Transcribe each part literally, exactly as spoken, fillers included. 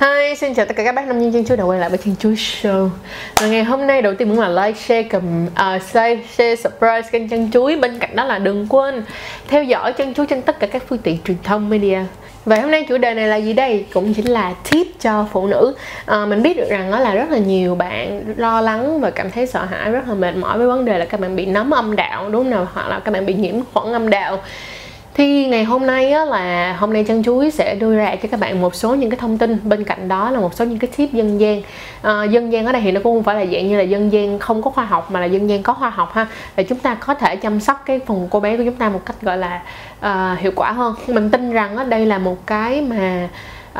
Hi, xin chào tất cả các bác nam nhân Chân Chuối đã quay lại với Chân Chuối Show. Và ngày hôm nay đầu tiên muốn là like, share, comment, uh, share, share, subscribe kênh Chân Chuối. Bên cạnh đó là đừng quên theo dõi Chân Chuối trên tất cả các phương tiện truyền thông media. Vậy hôm nay chủ đề này là gì đây? Cũng chính là tip cho phụ nữ. à, Mình biết được rằng đó là rất là nhiều bạn lo lắng và cảm thấy sợ hãi, rất là mệt mỏi với vấn đề là các bạn bị nấm âm đạo, đúng không nào? Hoặc là các bạn bị nhiễm khuẩn âm đạo. Thì ngày hôm nay á, là hôm nay Chân Chuối sẽ đưa ra cho các bạn một số những cái thông tin. Bên cạnh đó là một số những cái tip dân gian. à, Dân gian ở đây thì nó cũng không phải là dạng như là dân gian không có khoa học, mà là dân gian có khoa học ha. Để chúng ta có thể chăm sóc cái phần cô bé của chúng ta một cách gọi là uh, hiệu quả hơn. Mình tin rằng á, đây là một cái mà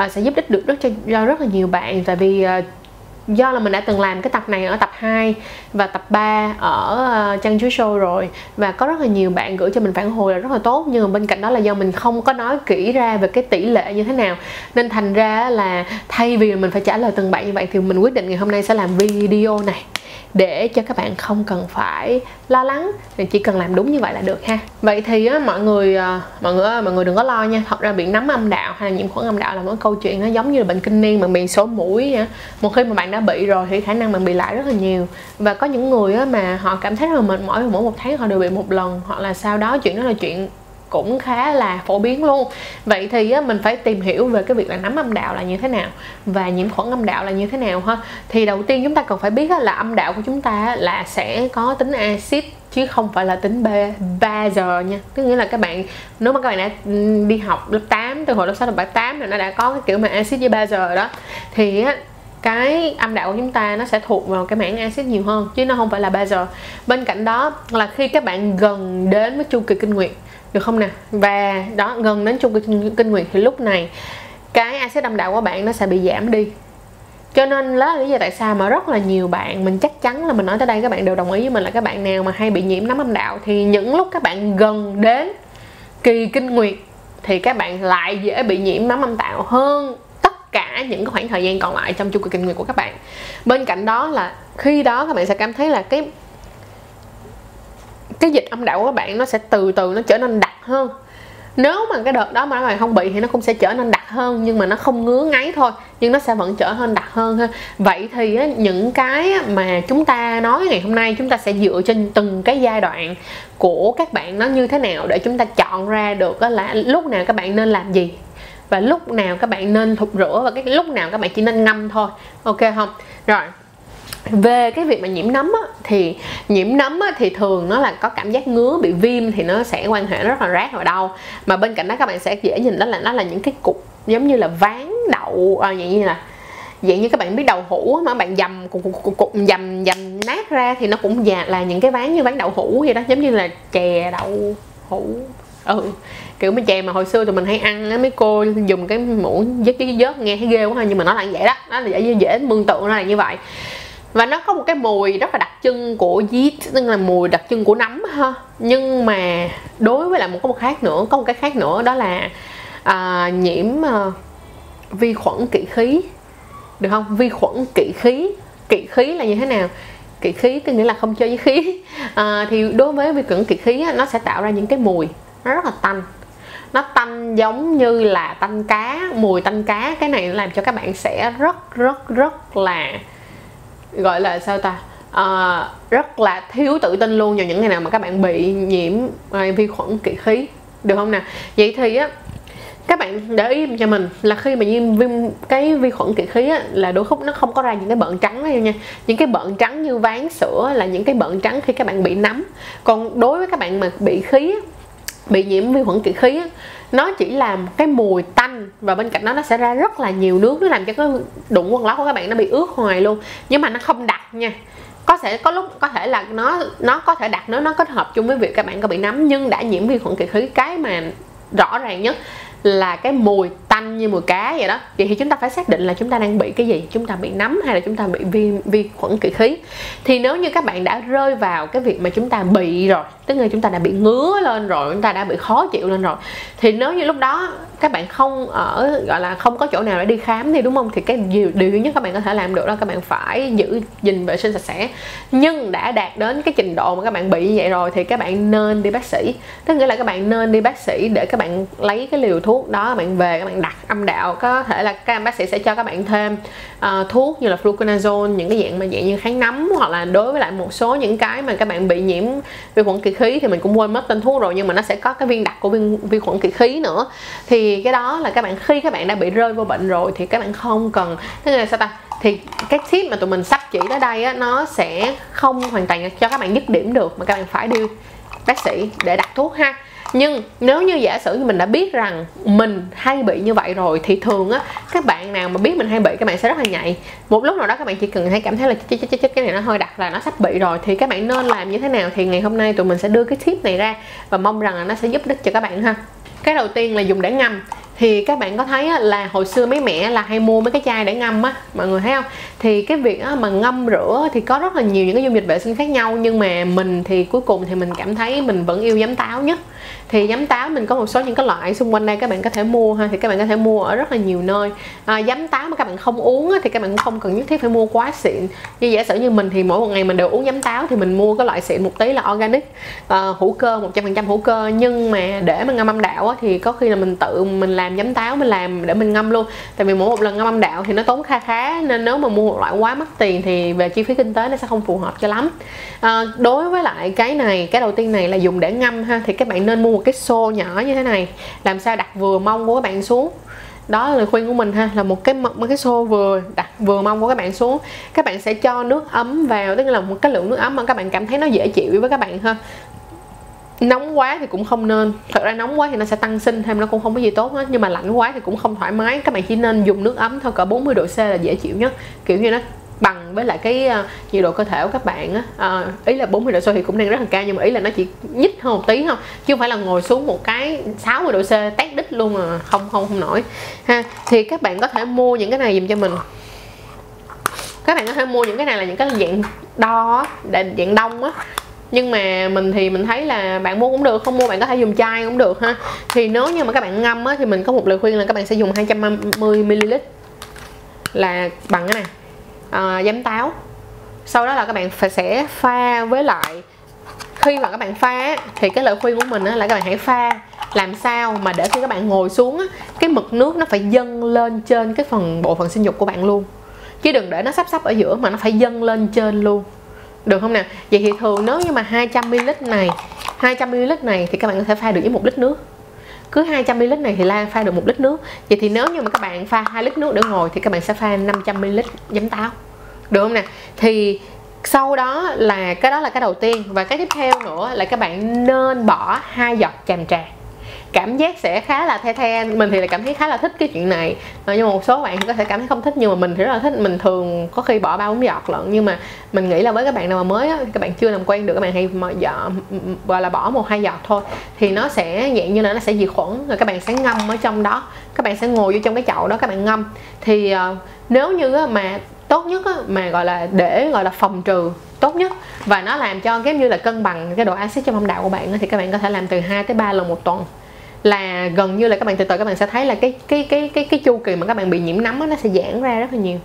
uh, sẽ giúp ích được rất cho, cho rất là nhiều bạn. Tại vì uh, do là mình đã từng làm cái tập này ở tập hai và tập ba ở uh, Chân Chuối Show rồi. Và có rất là nhiều bạn gửi cho mình phản hồi là rất là tốt. Nhưng mà bên cạnh đó là do mình không có nói kỹ ra về cái tỷ lệ như thế nào, nên thành ra là thay vì mình phải trả lời từng bạn như vậy, thì mình quyết định ngày hôm nay sẽ làm video này để cho các bạn không cần phải lo lắng, thì chỉ cần làm đúng như vậy là được ha. Vậy thì á, mọi người mọi người ơi, mọi người đừng có lo nha. Thật ra bị nấm âm đạo hay là nhiễm khuẩn âm đạo là một câu chuyện nó giống như là bệnh kinh niên, bệnh bị sổ mũi nha. Một khi mà bạn đã bị rồi thì khả năng bạn bị lại rất là nhiều. Và có những người á, mà họ cảm thấy rất là mệt mỏi, mỗi một tháng họ đều bị một lần, hoặc là sau đó chuyện đó là chuyện cũng khá là phổ biến luôn. Vậy thì á, mình phải tìm hiểu về cái việc là nấm âm đạo là như thế nào và nhiễm khuẩn âm đạo là như thế nào ha. Thì đầu tiên chúng ta cần phải biết á, là âm đạo của chúng ta là sẽ có tính axit chứ không phải là tính bazơ nha. Tức nghĩa là các bạn, nếu mà các bạn đã đi học lớp tám, từ hồi lớp sáu, lớp bảy, tám là nó đã có cái kiểu mà axit với bazơ đó, thì á, cái âm đạo của chúng ta nó sẽ thuộc vào cái mảng axit nhiều hơn chứ nó không phải là bazơ. Bên cạnh đó là khi các bạn gần đến với chu kỳ kinh nguyệt, được không nè, và đó, gần đến chu kỳ kinh nguyệt thì lúc này cái axit âm đạo của bạn nó sẽ bị giảm đi. Cho nên đó là lý do tại sao mà rất là nhiều bạn, mình chắc chắn là mình nói tới đây các bạn đều đồng ý với mình là các bạn nào mà hay bị nhiễm nấm âm đạo thì những lúc các bạn gần đến kỳ kinh nguyệt thì các bạn lại dễ bị nhiễm nấm âm đạo hơn tất cả những cái khoảng thời gian còn lại trong chu kỳ kinh nguyệt của các bạn. Bên cạnh đó là khi đó các bạn sẽ cảm thấy là cái cái dịch âm đạo của các bạn nó sẽ từ từ nó trở nên đặc hơn. Nếu mà cái đợt đó mà các bạn không bị thì nó cũng sẽ trở nên đặc hơn, nhưng mà nó không ngứa ngáy thôi, nhưng nó sẽ vẫn trở nên đặc hơn ha. Vậy thì những cái mà chúng ta nói ngày hôm nay chúng ta sẽ dựa trên từng cái giai đoạn của các bạn nó như thế nào để chúng ta chọn ra được là lúc nào các bạn nên làm gì và lúc nào các bạn nên thụt rửa và cái lúc nào các bạn chỉ nên ngâm thôi, ok không? Rồi, về cái việc mà nhiễm nấm á, thì nhiễm nấm á, thì thường nó là có cảm giác ngứa, bị viêm thì nó sẽ quan hệ rất là rát vào đau. Mà bên cạnh đó các bạn sẽ dễ nhìn đó là nó là những cái cục giống như là ván đậu, à, vậy như là vậy như các bạn biết đậu hũ mà bạn dầm cục cục cục, cục dầm dầm nát ra thì nó cũng là những cái ván như ván đậu hũ vậy đó, giống như là chè đậu hũ. Ừ, kiểu mà chè mà hồi xưa tụi mình hay ăn á, mấy cô dùng cái muỗng vớt cái vớt nghe thấy ghê quá ha, nhưng mà nó là như vậy đó, nó là dễ dễ mường tượng nó là như vậy. Và nó có một cái mùi rất là đặc trưng của yeast, tức là mùi đặc trưng của nấm ha. Nhưng mà đối với lại một cái một khác nữa, có một cái khác nữa đó là à, nhiễm à, vi khuẩn kỵ khí, được không? Vi khuẩn kỵ khí, kỵ khí là như thế nào? Kỵ khí tức nghĩa là không chơi với khí. À, thì đối với vi khuẩn kỵ khí á, nó sẽ tạo ra những cái mùi nó rất là tanh. Nó tanh giống như là tanh cá, mùi tanh cá. Cái này làm cho các bạn sẽ rất rất rất là gọi là sao ta à, rất là thiếu tự tin luôn vào những ngày nào mà các bạn bị nhiễm vi khuẩn kỵ khí, được không nè? Vậy thì á, các bạn để ý cho mình là khi mà nhiễm viêm cái vi khuẩn kỵ khí á, là đôi khúc nó không có ra những cái bợn trắng đâu nha. Những cái bợn trắng như ván sữa là những cái bợn trắng khi các bạn bị nấm. Còn đối với các bạn mà bị khí á, bị nhiễm vi khuẩn kỵ khí á, nó chỉ làm cái mùi tanh và bên cạnh đó nó sẽ ra rất là nhiều nước, nó làm cho cái đụng quần lót của các bạn nó bị ướt hoài luôn, nhưng mà nó không đặc nha. Có thể có lúc có thể là nó nó có thể đặc, nó nó kết hợp chung với việc các bạn có bị nấm nhưng đã nhiễm vi khuẩn kỵ khí. Cái mà rõ ràng nhất là cái mùi tanh như mùi cá vậy đó. Vậy thì chúng ta phải xác định là chúng ta đang bị cái gì, chúng ta bị nấm hay là chúng ta bị vi, vi khuẩn kỵ khí. Thì nếu như các bạn đã rơi vào cái việc mà chúng ta bị rồi, tức là chúng ta đã bị ngứa lên rồi, chúng ta đã bị khó chịu lên rồi, Thì nếu như lúc đó các bạn không ở gọi là không có chỗ nào để đi khám thì đúng không, thì cái điều, điều duy nhất các bạn có thể làm được đó, các bạn phải giữ gìn vệ sinh sạch sẽ. Nhưng đã đạt đến cái trình độ mà các bạn bị như vậy rồi thì các bạn nên đi bác sĩ, tức nghĩa là các bạn nên đi bác sĩ để các bạn lấy cái liều thuốc đó, các bạn về các bạn đặt âm đạo. Có thể là các bác sĩ sẽ cho các bạn thêm uh, thuốc như là fluconazole, những cái dạng mà dạng như kháng nấm, hoặc là đối với lại một số những cái mà các bạn bị nhiễm vi khuẩn kỵ khí thì mình cũng quên mất tên thuốc rồi, nhưng mà nó sẽ có cái viên đặc của viên vi khuẩn kỵ khí nữa. Thì cái đó là các bạn khi các bạn đã bị rơi vô bệnh rồi thì các bạn không cần, thế là sao ta, thì cái tip mà tụi mình sắp chỉ tới đây á, nó sẽ không hoàn toàn cho các bạn dứt điểm được, mà các bạn phải đi bác sĩ để đặt thuốc ha. Nhưng nếu như giả sử như mình đã biết rằng mình hay bị như vậy rồi thì thường á, các bạn nào mà biết mình hay bị, các bạn sẽ rất là nhạy. Một lúc nào đó các bạn chỉ cần hay cảm thấy là chết chết chết cái này nó hơi đặc, là nó sắp bị rồi, thì các bạn nên làm như thế nào? Thì ngày hôm nay tụi mình sẽ đưa cái tip này ra và mong rằng là nó sẽ giúp ích cho các bạn ha. Cái đầu tiên là dùng để ngâm. Thì các bạn có thấy là hồi xưa mấy mẹ là hay mua mấy cái chai để ngâm á, mọi người thấy không? Thì cái việc mà ngâm rửa thì có rất là nhiều những cái dung dịch vệ sinh khác nhau, nhưng mà mình thì cuối cùng thì mình cảm thấy mình vẫn yêu giấm táo nhất. Thì giấm táo mình có một số những cái loại xung quanh đây các bạn có thể mua ha, thì các bạn có thể mua ở rất là nhiều nơi. À, giấm táo mà các bạn không uống á, thì các bạn cũng không cần nhất thiết phải mua quá xịn. Như giả sử như mình thì mỗi một ngày mình đều uống giấm táo thì mình mua cái loại xịn một tí là organic, à, hữu cơ, một trăm phần trăm hữu cơ. Nhưng mà để mà ngâm âm đạo á, thì có khi là mình tự mình làm làm giấm táo mình làm để mình ngâm luôn, tại vì mỗi một lần ngâm âm đạo thì nó tốn kha khá, nên nếu mà mua một loại quá mắc tiền thì về chi phí kinh tế nó sẽ không phù hợp cho lắm. À, đối với lại cái này, cái đầu tiên này là dùng để ngâm ha, thì các bạn nên mua một cái xô nhỏ như thế này, làm sao đặt vừa mông của các bạn xuống. Đó là lời khuyên của mình ha, là một cái một cái xô vừa đặt vừa mông của các bạn xuống. Các bạn sẽ cho nước ấm vào, tức là một cái lượng nước ấm mà các bạn cảm thấy nó dễ chịu với các bạn ha. Nóng quá thì cũng không nên, thật ra nóng quá thì nó sẽ tăng sinh thêm, nó cũng không có gì tốt hết. Nhưng mà lạnh quá thì cũng không thoải mái, các bạn chỉ nên dùng nước ấm thôi, cỡ bốn mươi độ C là dễ chịu nhất, kiểu như nó bằng với lại cái uh, nhiệt độ cơ thể của các bạn á. À, ý là bốn mươi độ C thì cũng đang rất là cao, nhưng mà ý là nó chỉ nhích hơn một tí thôi, chứ không phải là ngồi xuống một cái sáu mươi độ C tét đít luôn mà không không không nổi ha. Thì các bạn có thể mua những cái này dùm cho mình, các bạn có thể mua những cái này là những cái dạng đo dạng đông á. Nhưng mà mình thì mình thấy là bạn mua cũng được, không mua bạn có thể dùng chai cũng được ha. Thì nếu như mà các bạn ngâm á, thì mình có một lời khuyên là các bạn sẽ dùng hai trăm năm mươi mi li lít là bằng cái này, à, giấm táo. Sau đó là các bạn phải sẽ pha với lại, khi mà các bạn pha thì cái lời khuyên của mình là các bạn hãy pha làm sao mà để khi các bạn ngồi xuống á, cái mực nước nó phải dâng lên trên cái phần bộ phận sinh dục của bạn luôn, chứ đừng để nó sắp sắp ở giữa, mà nó phải dâng lên trên luôn, được không nào? Vậy thì thường nếu như mà hai trăm mi li lít này hai trăm mi li lít này thì các bạn có thể pha được với một lít nước, cứ hai trăm mi li lít này thì la pha được một lít nước. Vậy thì nếu như mà các bạn pha hai lít nước để ngồi thì các bạn sẽ pha năm trăm mi li lít giấm táo, được không nè? Thì sau đó là cái đó là cái đầu tiên. Và cái tiếp theo nữa là các bạn nên bỏ hai giọt tràm trà, cảm giác sẽ khá là the the. Mình thì là cảm thấy khá là thích cái chuyện này, nhưng mà một số bạn có thể cảm thấy không thích, nhưng mà mình thì rất là thích. Mình thường có khi bỏ ba bốn giọt lận, nhưng mà mình nghĩ là với các bạn nào mà mới á, các bạn chưa làm quen được, các bạn hay dọ, gọi là bỏ một hai giọt thôi, thì nó sẽ dạng như là nó sẽ diệt khuẩn. Rồi các bạn sẽ ngâm ở trong đó, các bạn sẽ ngồi vô trong cái chậu đó các bạn ngâm. Thì uh, nếu như mà tốt nhất á, mà gọi là để gọi là phòng trừ tốt nhất và nó làm cho giống như là cân bằng cái độ axit trong âm đạo của bạn á, thì các bạn có thể làm từ hai tới ba lần một tuần, là gần như là các bạn từ từ các bạn sẽ thấy là cái cái cái cái cái chu kỳ mà các bạn bị nhiễm nấm đó, nó sẽ giãn ra rất là nhiều.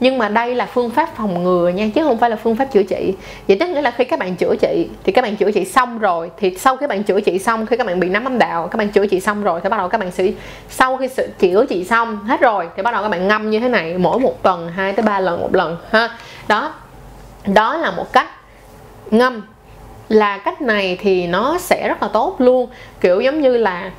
Nhưng mà đây là phương pháp phòng ngừa nha, chứ không phải là phương pháp chữa trị. Vậy tức nghĩa là khi các bạn chữa trị thì các bạn chữa trị xong rồi, thì sau khi bạn chữa trị xong, khi các bạn bị nấm âm đạo, các bạn chữa trị xong rồi thì bắt đầu các bạn sẽ, sau khi chữa trị xong hết rồi thì bắt đầu các bạn ngâm như thế này mỗi một tuần hai tới ba lần một lần ha. Đó. Đó là một cách ngâm. Là cách này thì nó sẽ rất là tốt luôn, kiểu giống như là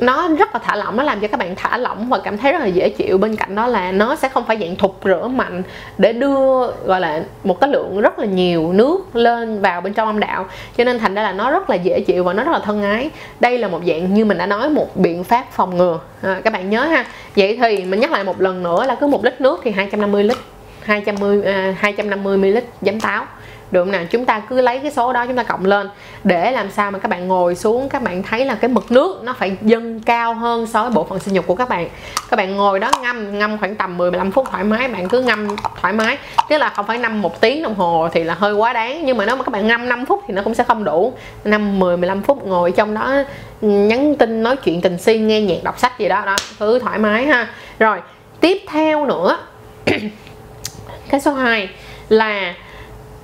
nó rất là thả lỏng, nó làm cho các bạn thả lỏng và cảm thấy rất là dễ chịu. Bên cạnh đó là nó sẽ không phải dạng thụt rửa mạnh để đưa gọi là một cái lượng rất là nhiều nước lên vào bên trong âm đạo, cho nên thành ra là nó rất là dễ chịu và nó rất là thân ái. Đây là một dạng như mình đã nói, một biện pháp phòng ngừa à, các bạn nhớ ha. Vậy thì mình nhắc lại một lần nữa là cứ một lít nước thì hai trăm năm mươi lít hai trăm năm mươi mi li lít giấm táo, được không nào? Chúng ta cứ lấy cái số đó chúng ta cộng lên để làm sao mà các bạn ngồi xuống các bạn thấy là cái mực nước nó phải dâng cao hơn so với bộ phận sinh dục của các bạn. Các bạn ngồi đó ngâm ngâm khoảng tầm mười lăm phút thoải mái, bạn cứ ngâm thoải mái, tức là không phải ngâm một tiếng đồng hồ thì là hơi quá đáng, nhưng mà nếu mà các bạn ngâm năm phút thì nó cũng sẽ không đủ. Năm mười mười lăm phút ngồi trong đó nhắn tin, nói chuyện tình si, nghe nhạc, đọc sách gì đó đó, cứ thoải mái ha. Rồi tiếp theo nữa cái số hai là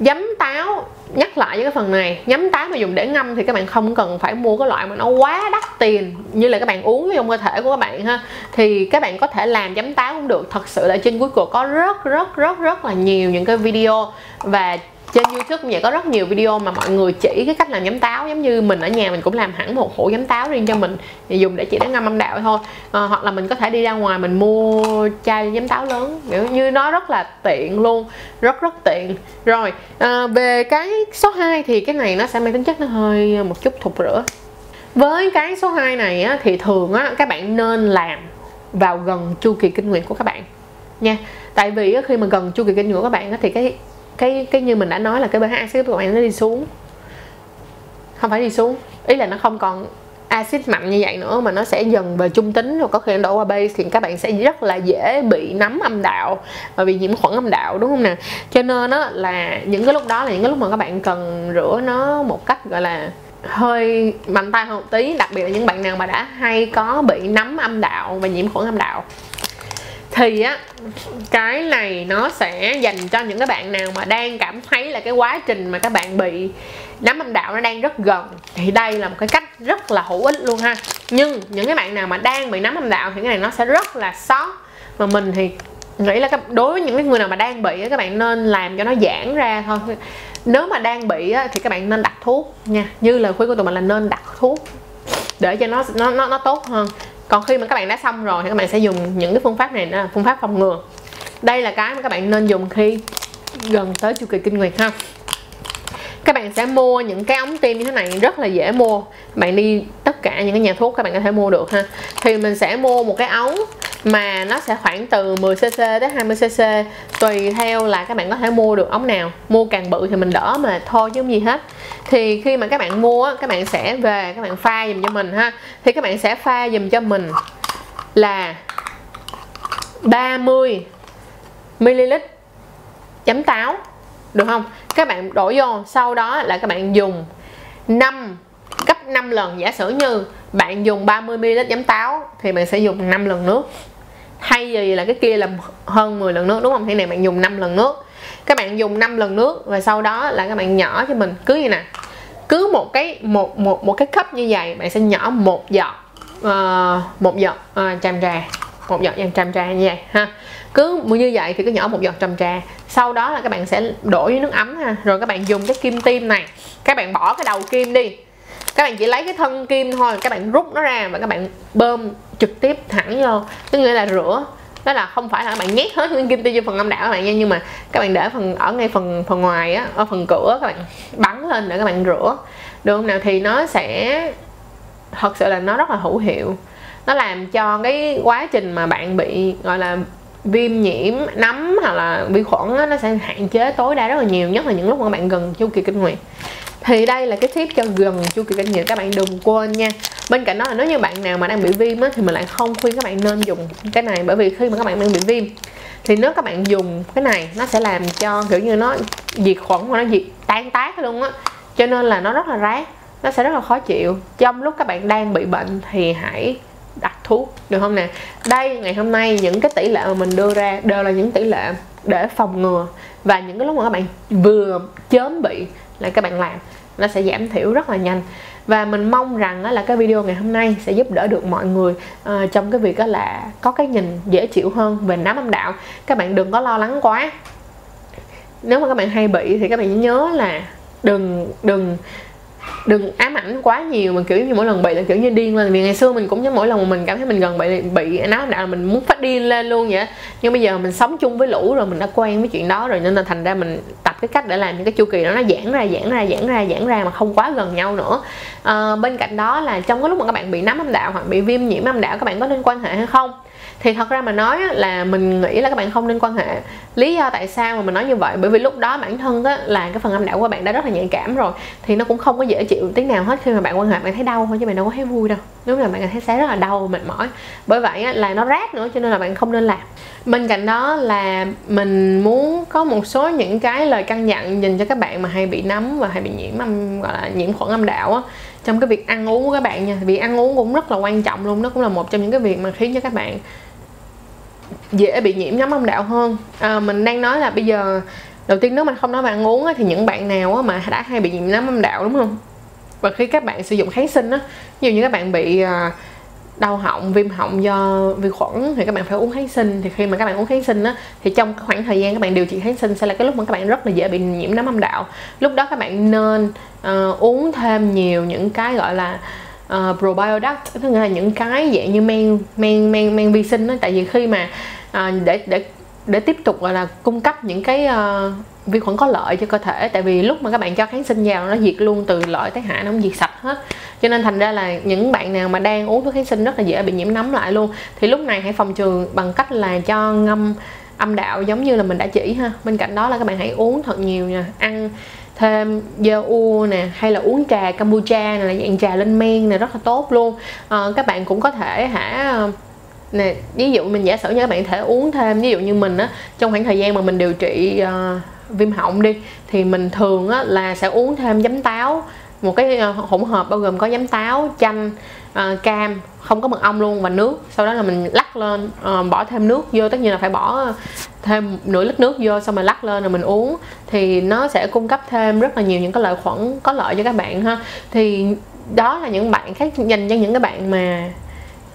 giấm táo. Nhắc lại với cái phần này, giấm táo mà dùng để ngâm thì các bạn không cần phải mua cái loại mà nó quá đắt tiền như là các bạn uống trong cơ thể của các bạn ha, thì các bạn có thể làm giấm táo cũng được. Thật sự là trên Google có rất rất rất rất là nhiều những cái video, và trên YouTube cũng vậy, có rất nhiều video mà mọi người chỉ cái cách làm giấm táo. Giống như mình ở nhà mình cũng làm hẳn một hũ giấm táo riêng cho mình, dùng để chỉ để ngâm âm đạo thôi. À, hoặc là mình có thể đi ra ngoài mình mua chai giấm táo lớn, kiểu như nó rất là tiện luôn, rất rất tiện. Rồi à, về cái số hai thì cái này nó sẽ mang tính chất nó hơi một chút thụt rửa. Với cái số hai này á, thì thường á, các bạn nên làm vào gần chu kỳ kinh nguyệt của các bạn nha. Tại vì á, khi mà gần chu kỳ kinh nguyệt của các bạn á, thì cái cái cái như mình đã nói là cái pH axit của các bạn nó đi xuống, không phải đi xuống, ý là nó không còn axit mạnh như vậy nữa mà nó sẽ dần về trung tính, rồi có khi nó đổ qua base thì các bạn sẽ rất là dễ bị nấm âm đạo và bị nhiễm khuẩn âm đạo, đúng không nè? Cho nên đó là những cái lúc đó là những cái lúc mà các bạn cần rửa nó một cách gọi là hơi mạnh tay hơn một tí, đặc biệt là những bạn nào mà đã hay có bị nấm âm đạo và nhiễm khuẩn âm đạo. Thì á, cái này nó sẽ dành cho những cái bạn nào mà đang cảm thấy là cái quá trình mà các bạn bị nấm âm đạo nó đang rất gần, thì đây là một cái cách rất là hữu ích luôn ha. Nhưng những cái bạn nào mà đang bị nấm âm đạo thì cái này nó sẽ rất là sót. Mà mình thì nghĩ là đối với những người nào mà đang bị, các bạn nên làm cho nó giãn ra thôi. Nếu mà đang bị thì các bạn nên đặt thuốc nha, như lời khuyên của tụi mình là nên đặt thuốc để cho nó nó nó, nó tốt hơn. Còn khi mà các bạn đã xong rồi thì các bạn sẽ dùng những cái phương pháp này, đó là phương pháp phòng ngừa. Đây là cái mà các bạn nên dùng khi gần tới chu kỳ kinh nguyệt ha. Các bạn sẽ mua những cái ống tiêm như thế này, rất là dễ mua. Bạn đi tất cả những cái nhà thuốc các bạn có thể mua được ha. Thì mình sẽ mua một cái ống mà nó sẽ khoảng từ mười xê xê tới hai mươi xê xê, tùy theo là các bạn có thể mua được ống nào. Mua càng bự thì mình đỡ mà thôi chứ không gì hết. Thì khi mà các bạn mua, các bạn sẽ về các bạn pha dùm cho mình ha. Thì các bạn sẽ pha dùm cho mình là ba mươi mi li lít giấm táo, được không? Các bạn đổ vô, sau đó là các bạn dùng năm gấp năm lần. Giả sử như bạn dùng ba mươi mi li lít giấm táo thì bạn sẽ dùng năm lần nước, thay vì là cái kia là hơn mười lần nước, đúng không? Thế này bạn dùng năm lần nước. Các bạn dùng năm lần nước và sau đó là các bạn nhỏ cho mình cứ như nè, cứ một cái một một một cái cup như vậy bạn sẽ nhỏ một giọt uh, một giọt uh, tràm trà, một giọt tràm trà như vậy ha. Cứ như vậy thì cứ nhỏ một giọt tràm trà, sau đó là các bạn sẽ đổ với nước ấm ha. Rồi các bạn dùng cái kim tiêm này, các bạn bỏ cái đầu kim đi, các bạn chỉ lấy cái thân kim thôi, các bạn rút nó ra và các bạn bơm trực tiếp thẳng vô, tức nghĩa là rửa. Đó là không phải là các bạn nhét hết những kim tiêm vô phần âm đạo các bạn nha, nhưng mà các bạn để phần ở ngay phần phần ngoài á, ở phần cửa các bạn bắn lên để các bạn rửa, được không nào? Thì nó sẽ thật sự là nó rất là hữu hiệu, nó làm cho cái quá trình mà bạn bị gọi là viêm nhiễm nấm hoặc là vi khuẩn á, nó sẽ hạn chế tối đa rất là nhiều, nhất là những lúc mà bạn gần chu kỳ kinh nguyệt. Thì đây là cái tip cho gần chu kỳ kinh nguyệt, các bạn đừng quên nha. Bên cạnh đó là nếu như bạn nào mà đang bị viêm á, thì mình lại không khuyên các bạn nên dùng cái này, bởi vì khi mà các bạn đang bị viêm thì nếu các bạn dùng cái này nó sẽ làm cho kiểu như nó diệt khuẩn và nó diệt tan tác luôn á, cho nên là nó rất là rát, nó sẽ rất là khó chịu. Trong lúc các bạn đang bị bệnh thì hãy đặt thuốc, được không nè? Đây, ngày hôm nay những cái tỷ lệ mà mình đưa ra đều là những tỷ lệ để phòng ngừa, và những cái lúc mà các bạn vừa chớm bị là các bạn làm, nó sẽ giảm thiểu rất là nhanh. Và mình mong rằng là cái video ngày hôm nay sẽ giúp đỡ được mọi người trong cái việc là có cái nhìn dễ chịu hơn về nấm âm đạo. Các bạn đừng có lo lắng quá. Nếu mà các bạn hay bị thì các bạn nhớ là đừng đừng đừng ám ảnh quá nhiều, mà kiểu như mỗi lần bị là kiểu như điên lên. Vì ngày xưa mình cũng như mỗi lần mà mình cảm thấy mình gần bị bị nấm âm đạo là mình muốn phát điên lên luôn vậy. Nhưng bây giờ mình sống chung với lũ rồi, mình đã quen với chuyện đó rồi, nên là thành ra mình tập cái cách để làm những cái chu kỳ đó nó giãn ra giãn ra giãn ra giãn ra mà không quá gần nhau nữa. À, bên cạnh đó là trong cái lúc mà các bạn bị nấm âm đạo hoặc bị viêm nhiễm âm đạo, các bạn có nên quan hệ hay không? Thì thật ra mà nói là mình nghĩ là các bạn không nên quan hệ. Lý do tại sao mà mình nói như vậy, bởi vì lúc đó bản thân á, là cái phần âm đạo của bạn đã rất là nhạy cảm rồi, thì nó cũng không có dễ chịu tiếng nào hết. Khi mà bạn quan hệ bạn thấy đau thôi chứ bạn đâu có thấy vui đâu, đúng là bạn thấy sẽ rất là đau, mệt mỏi. Bởi vậy á, là nó rát nữa, cho nên là bạn không nên làm. Bên cạnh đó là mình muốn có một số những cái lời căn dặn dành cho các bạn mà hay bị nấm và hay bị nhiễm âm, gọi là nhiễm khuẩn âm đạo á, trong cái việc ăn uống của các bạn nha. Vì ăn uống cũng rất là quan trọng luôn, nó cũng là một trong những cái việc mà khiến cho các bạn dễ bị nhiễm nhóm âm đạo hơn. À, mình đang nói là bây giờ đầu tiên nếu mình không nói về ăn uống á, thì những bạn nào á, mà đã hay bị nhiễm nhóm âm đạo, đúng không? Và khi các bạn sử dụng kháng sinh á, nhiều như các bạn bị đau họng, viêm họng do vi khuẩn thì các bạn phải uống kháng sinh. Thì khi mà các bạn uống kháng sinh á, thì trong khoảng thời gian các bạn điều trị kháng sinh sẽ là cái lúc mà các bạn rất là dễ bị nhiễm nấm âm đạo. Lúc đó các bạn nên uh, uống thêm nhiều những cái gọi là uh, probiotics, tức là những cái dạng như men men men men vi sinh đó. Tại vì khi mà uh, để để để tiếp tục gọi là cung cấp những cái uh, vi khuẩn có lợi cho cơ thể. Tại vì lúc mà các bạn cho kháng sinh vào nó diệt luôn từ lợi tới hại, nó không diệt sạch hết, cho nên thành ra là những bạn nào mà đang uống thuốc kháng sinh rất là dễ bị nhiễm nấm lại luôn. Thì lúc này hãy phòng trừ bằng cách là cho ngâm âm đạo giống như là mình đã chỉ ha. Bên cạnh đó là các bạn hãy uống thật nhiều nha, ăn thêm dơ u nè, hay là uống trà kombucha nè, là dạng trà lên men nè, rất là tốt luôn. À, các bạn cũng có thể hả nè, ví dụ mình giả sử như các bạn thể uống thêm, ví dụ như mình á, trong khoảng thời gian mà mình điều trị uh, viêm họng đi, thì mình thường á, là sẽ uống thêm giấm táo, một cái hỗn hợp bao gồm có giấm táo, chanh, uh, cam, không có mật ong luôn, và nước. Sau đó là mình lắc lên, uh, bỏ thêm nước vô, tất nhiên là phải bỏ thêm nửa lít nước vô, xong rồi lắc lên rồi mình uống, thì nó sẽ cung cấp thêm rất là nhiều những cái lợi khuẩn có lợi cho các bạn ha. Thì đó là những bạn khác, dành cho những cái bạn mà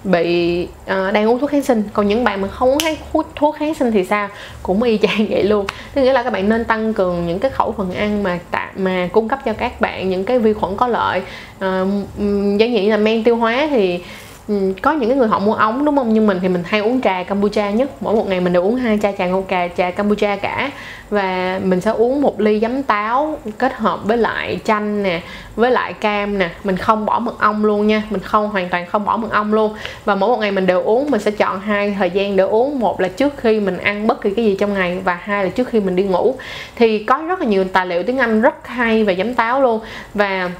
bị uh, đang uống thuốc kháng sinh. Còn những bạn mà không uống thuốc kháng sinh thì sao, cũng y chang vậy luôn. Tức nghĩa là các bạn nên tăng cường những cái khẩu phần ăn mà tạm mà cung cấp cho các bạn những cái vi khuẩn có lợi. Uh, giống như là men tiêu hóa thì um, có những cái người họ mua ống, đúng không? Nhưng mình thì mình hay uống trà kombucha nhất, mỗi một ngày mình đều uống hai chai trà ngô cà, trà kombucha cả, và mình sẽ uống một ly giấm táo kết hợp với lại chanh nè, với lại cam nè. Mình không bỏ mật ong luôn nha, mình không hoàn toàn không bỏ mật ong luôn. Và mỗi một ngày mình đều uống, mình sẽ chọn hai thời gian để uống, một là trước khi mình ăn bất kỳ cái gì trong ngày, và hai là trước khi mình đi ngủ. Thì có rất là nhiều tài liệu tiếng Anh rất hay về giấm táo luôn. Và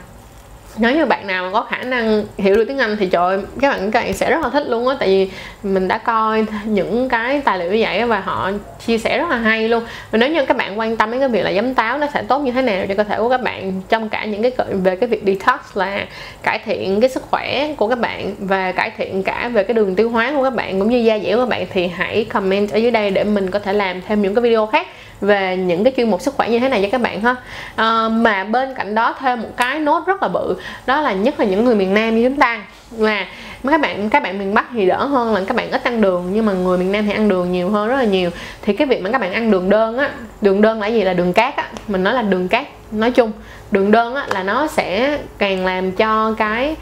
nếu như bạn nào mà có khả năng hiểu được tiếng Anh thì trời ơi, các bạn các bạn sẽ rất là thích luôn á. Tại vì mình đã coi những cái tài liệu như vậy và họ chia sẻ rất là hay luôn. Và nếu như các bạn quan tâm đến cái việc là giấm táo nó sẽ tốt như thế nào cho cơ thể của các bạn, trong cả những cái về cái việc detox là cải thiện cái sức khỏe của các bạn và cải thiện cả về cái đường tiêu hóa của các bạn cũng như da dẻ của các bạn, thì hãy comment ở dưới đây để mình có thể làm thêm những cái video khác về những cái chuyên mục sức khỏe như thế này cho các bạn ha. À, mà bên cạnh đó thêm một cái nốt rất là bự, đó là nhất là những người miền Nam như chúng ta, là các bạn các bạn miền Bắc thì đỡ hơn là các bạn ít ăn đường, nhưng mà người miền Nam thì ăn đường nhiều hơn rất là nhiều. Thì cái việc mà các bạn ăn đường đơn á, đường đơn là gì, là đường cát á, mình nói là đường cát nói chung, đường đơn á là nó sẽ càng làm cho cái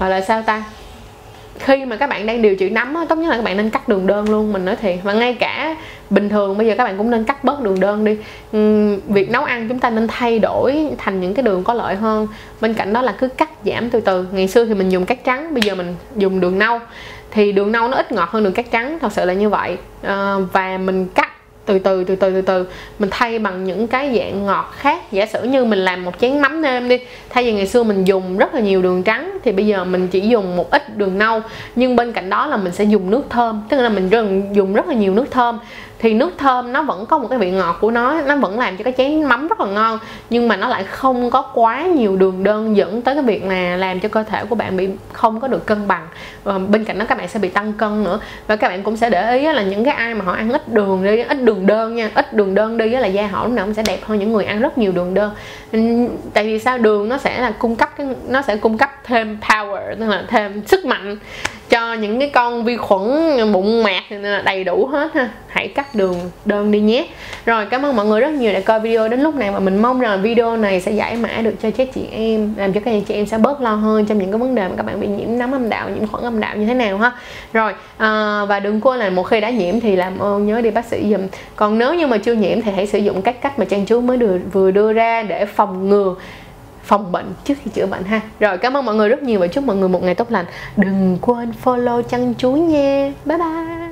gọi là sao ta, khi mà các bạn đang điều trị nấm á, tốt nhất là các bạn nên cắt đường đơn luôn, mình nói thiệt. Và ngay cả bình thường bây giờ các bạn cũng nên cắt bớt đường đơn đi. uhm, Việc nấu ăn chúng ta nên thay đổi thành những cái đường có lợi hơn. Bên cạnh đó là cứ cắt giảm từ từ. Ngày xưa thì mình dùng cát trắng, bây giờ mình dùng đường nâu. Thì đường nâu nó ít ngọt hơn đường cát trắng, thật sự là như vậy. à, Và mình cắt từ từ từ từ từ từ mình thay bằng những cái dạng ngọt khác. Giả sử như mình làm một chén mắm nêm đi, thay vì ngày xưa mình dùng rất là nhiều đường trắng thì bây giờ mình chỉ dùng một ít đường nâu, nhưng bên cạnh đó là mình sẽ dùng nước thơm, tức là mình dùng rất là nhiều nước thơm. Thì nước thơm nó vẫn có một cái vị ngọt của nó, nó vẫn làm cho cái chén mắm rất là ngon, nhưng mà nó lại không có quá nhiều đường đơn, dẫn tới cái việc là làm cho cơ thể của bạn bị không có được cân bằng. Và bên cạnh đó các bạn sẽ bị tăng cân nữa. Và các bạn cũng sẽ để ý là những cái ai mà họ ăn ít đường đi, ít đường đơn nha, ít đường đơn đi là da họ lúc nào cũng sẽ đẹp hơn những người ăn rất nhiều đường đơn. Tại vì sao? Đường nó sẽ là cung cấp cái, nó sẽ cung cấp thêm power, tức là thêm sức mạnh cho những cái con vi khuẩn bụng mạc, nên là đầy đủ hết ha. Hãy cắt đường đơn đi nhé. Rồi, cảm ơn mọi người rất nhiều đã coi video đến lúc này, và mình mong rằng video này sẽ giải mã được cho các chị em, làm cho các chị em sẽ bớt lo hơn trong những cái vấn đề mà các bạn bị nhiễm nấm âm đạo, nhiễm khuẩn âm đạo như thế nào ha. Rồi, à, và đừng quên là một khi đã nhiễm thì làm ơn nhớ đi bác sĩ giùm. Còn nếu như mà chưa nhiễm thì hãy sử dụng các cách mà Chân Chuối mới đưa, vừa đưa ra để phòng ngừa, phòng bệnh trước khi chữa bệnh ha. Rồi, cảm ơn mọi người rất nhiều và chúc mọi người một ngày tốt lành. Đừng quên follow Chân Chuối nha. Bye bye.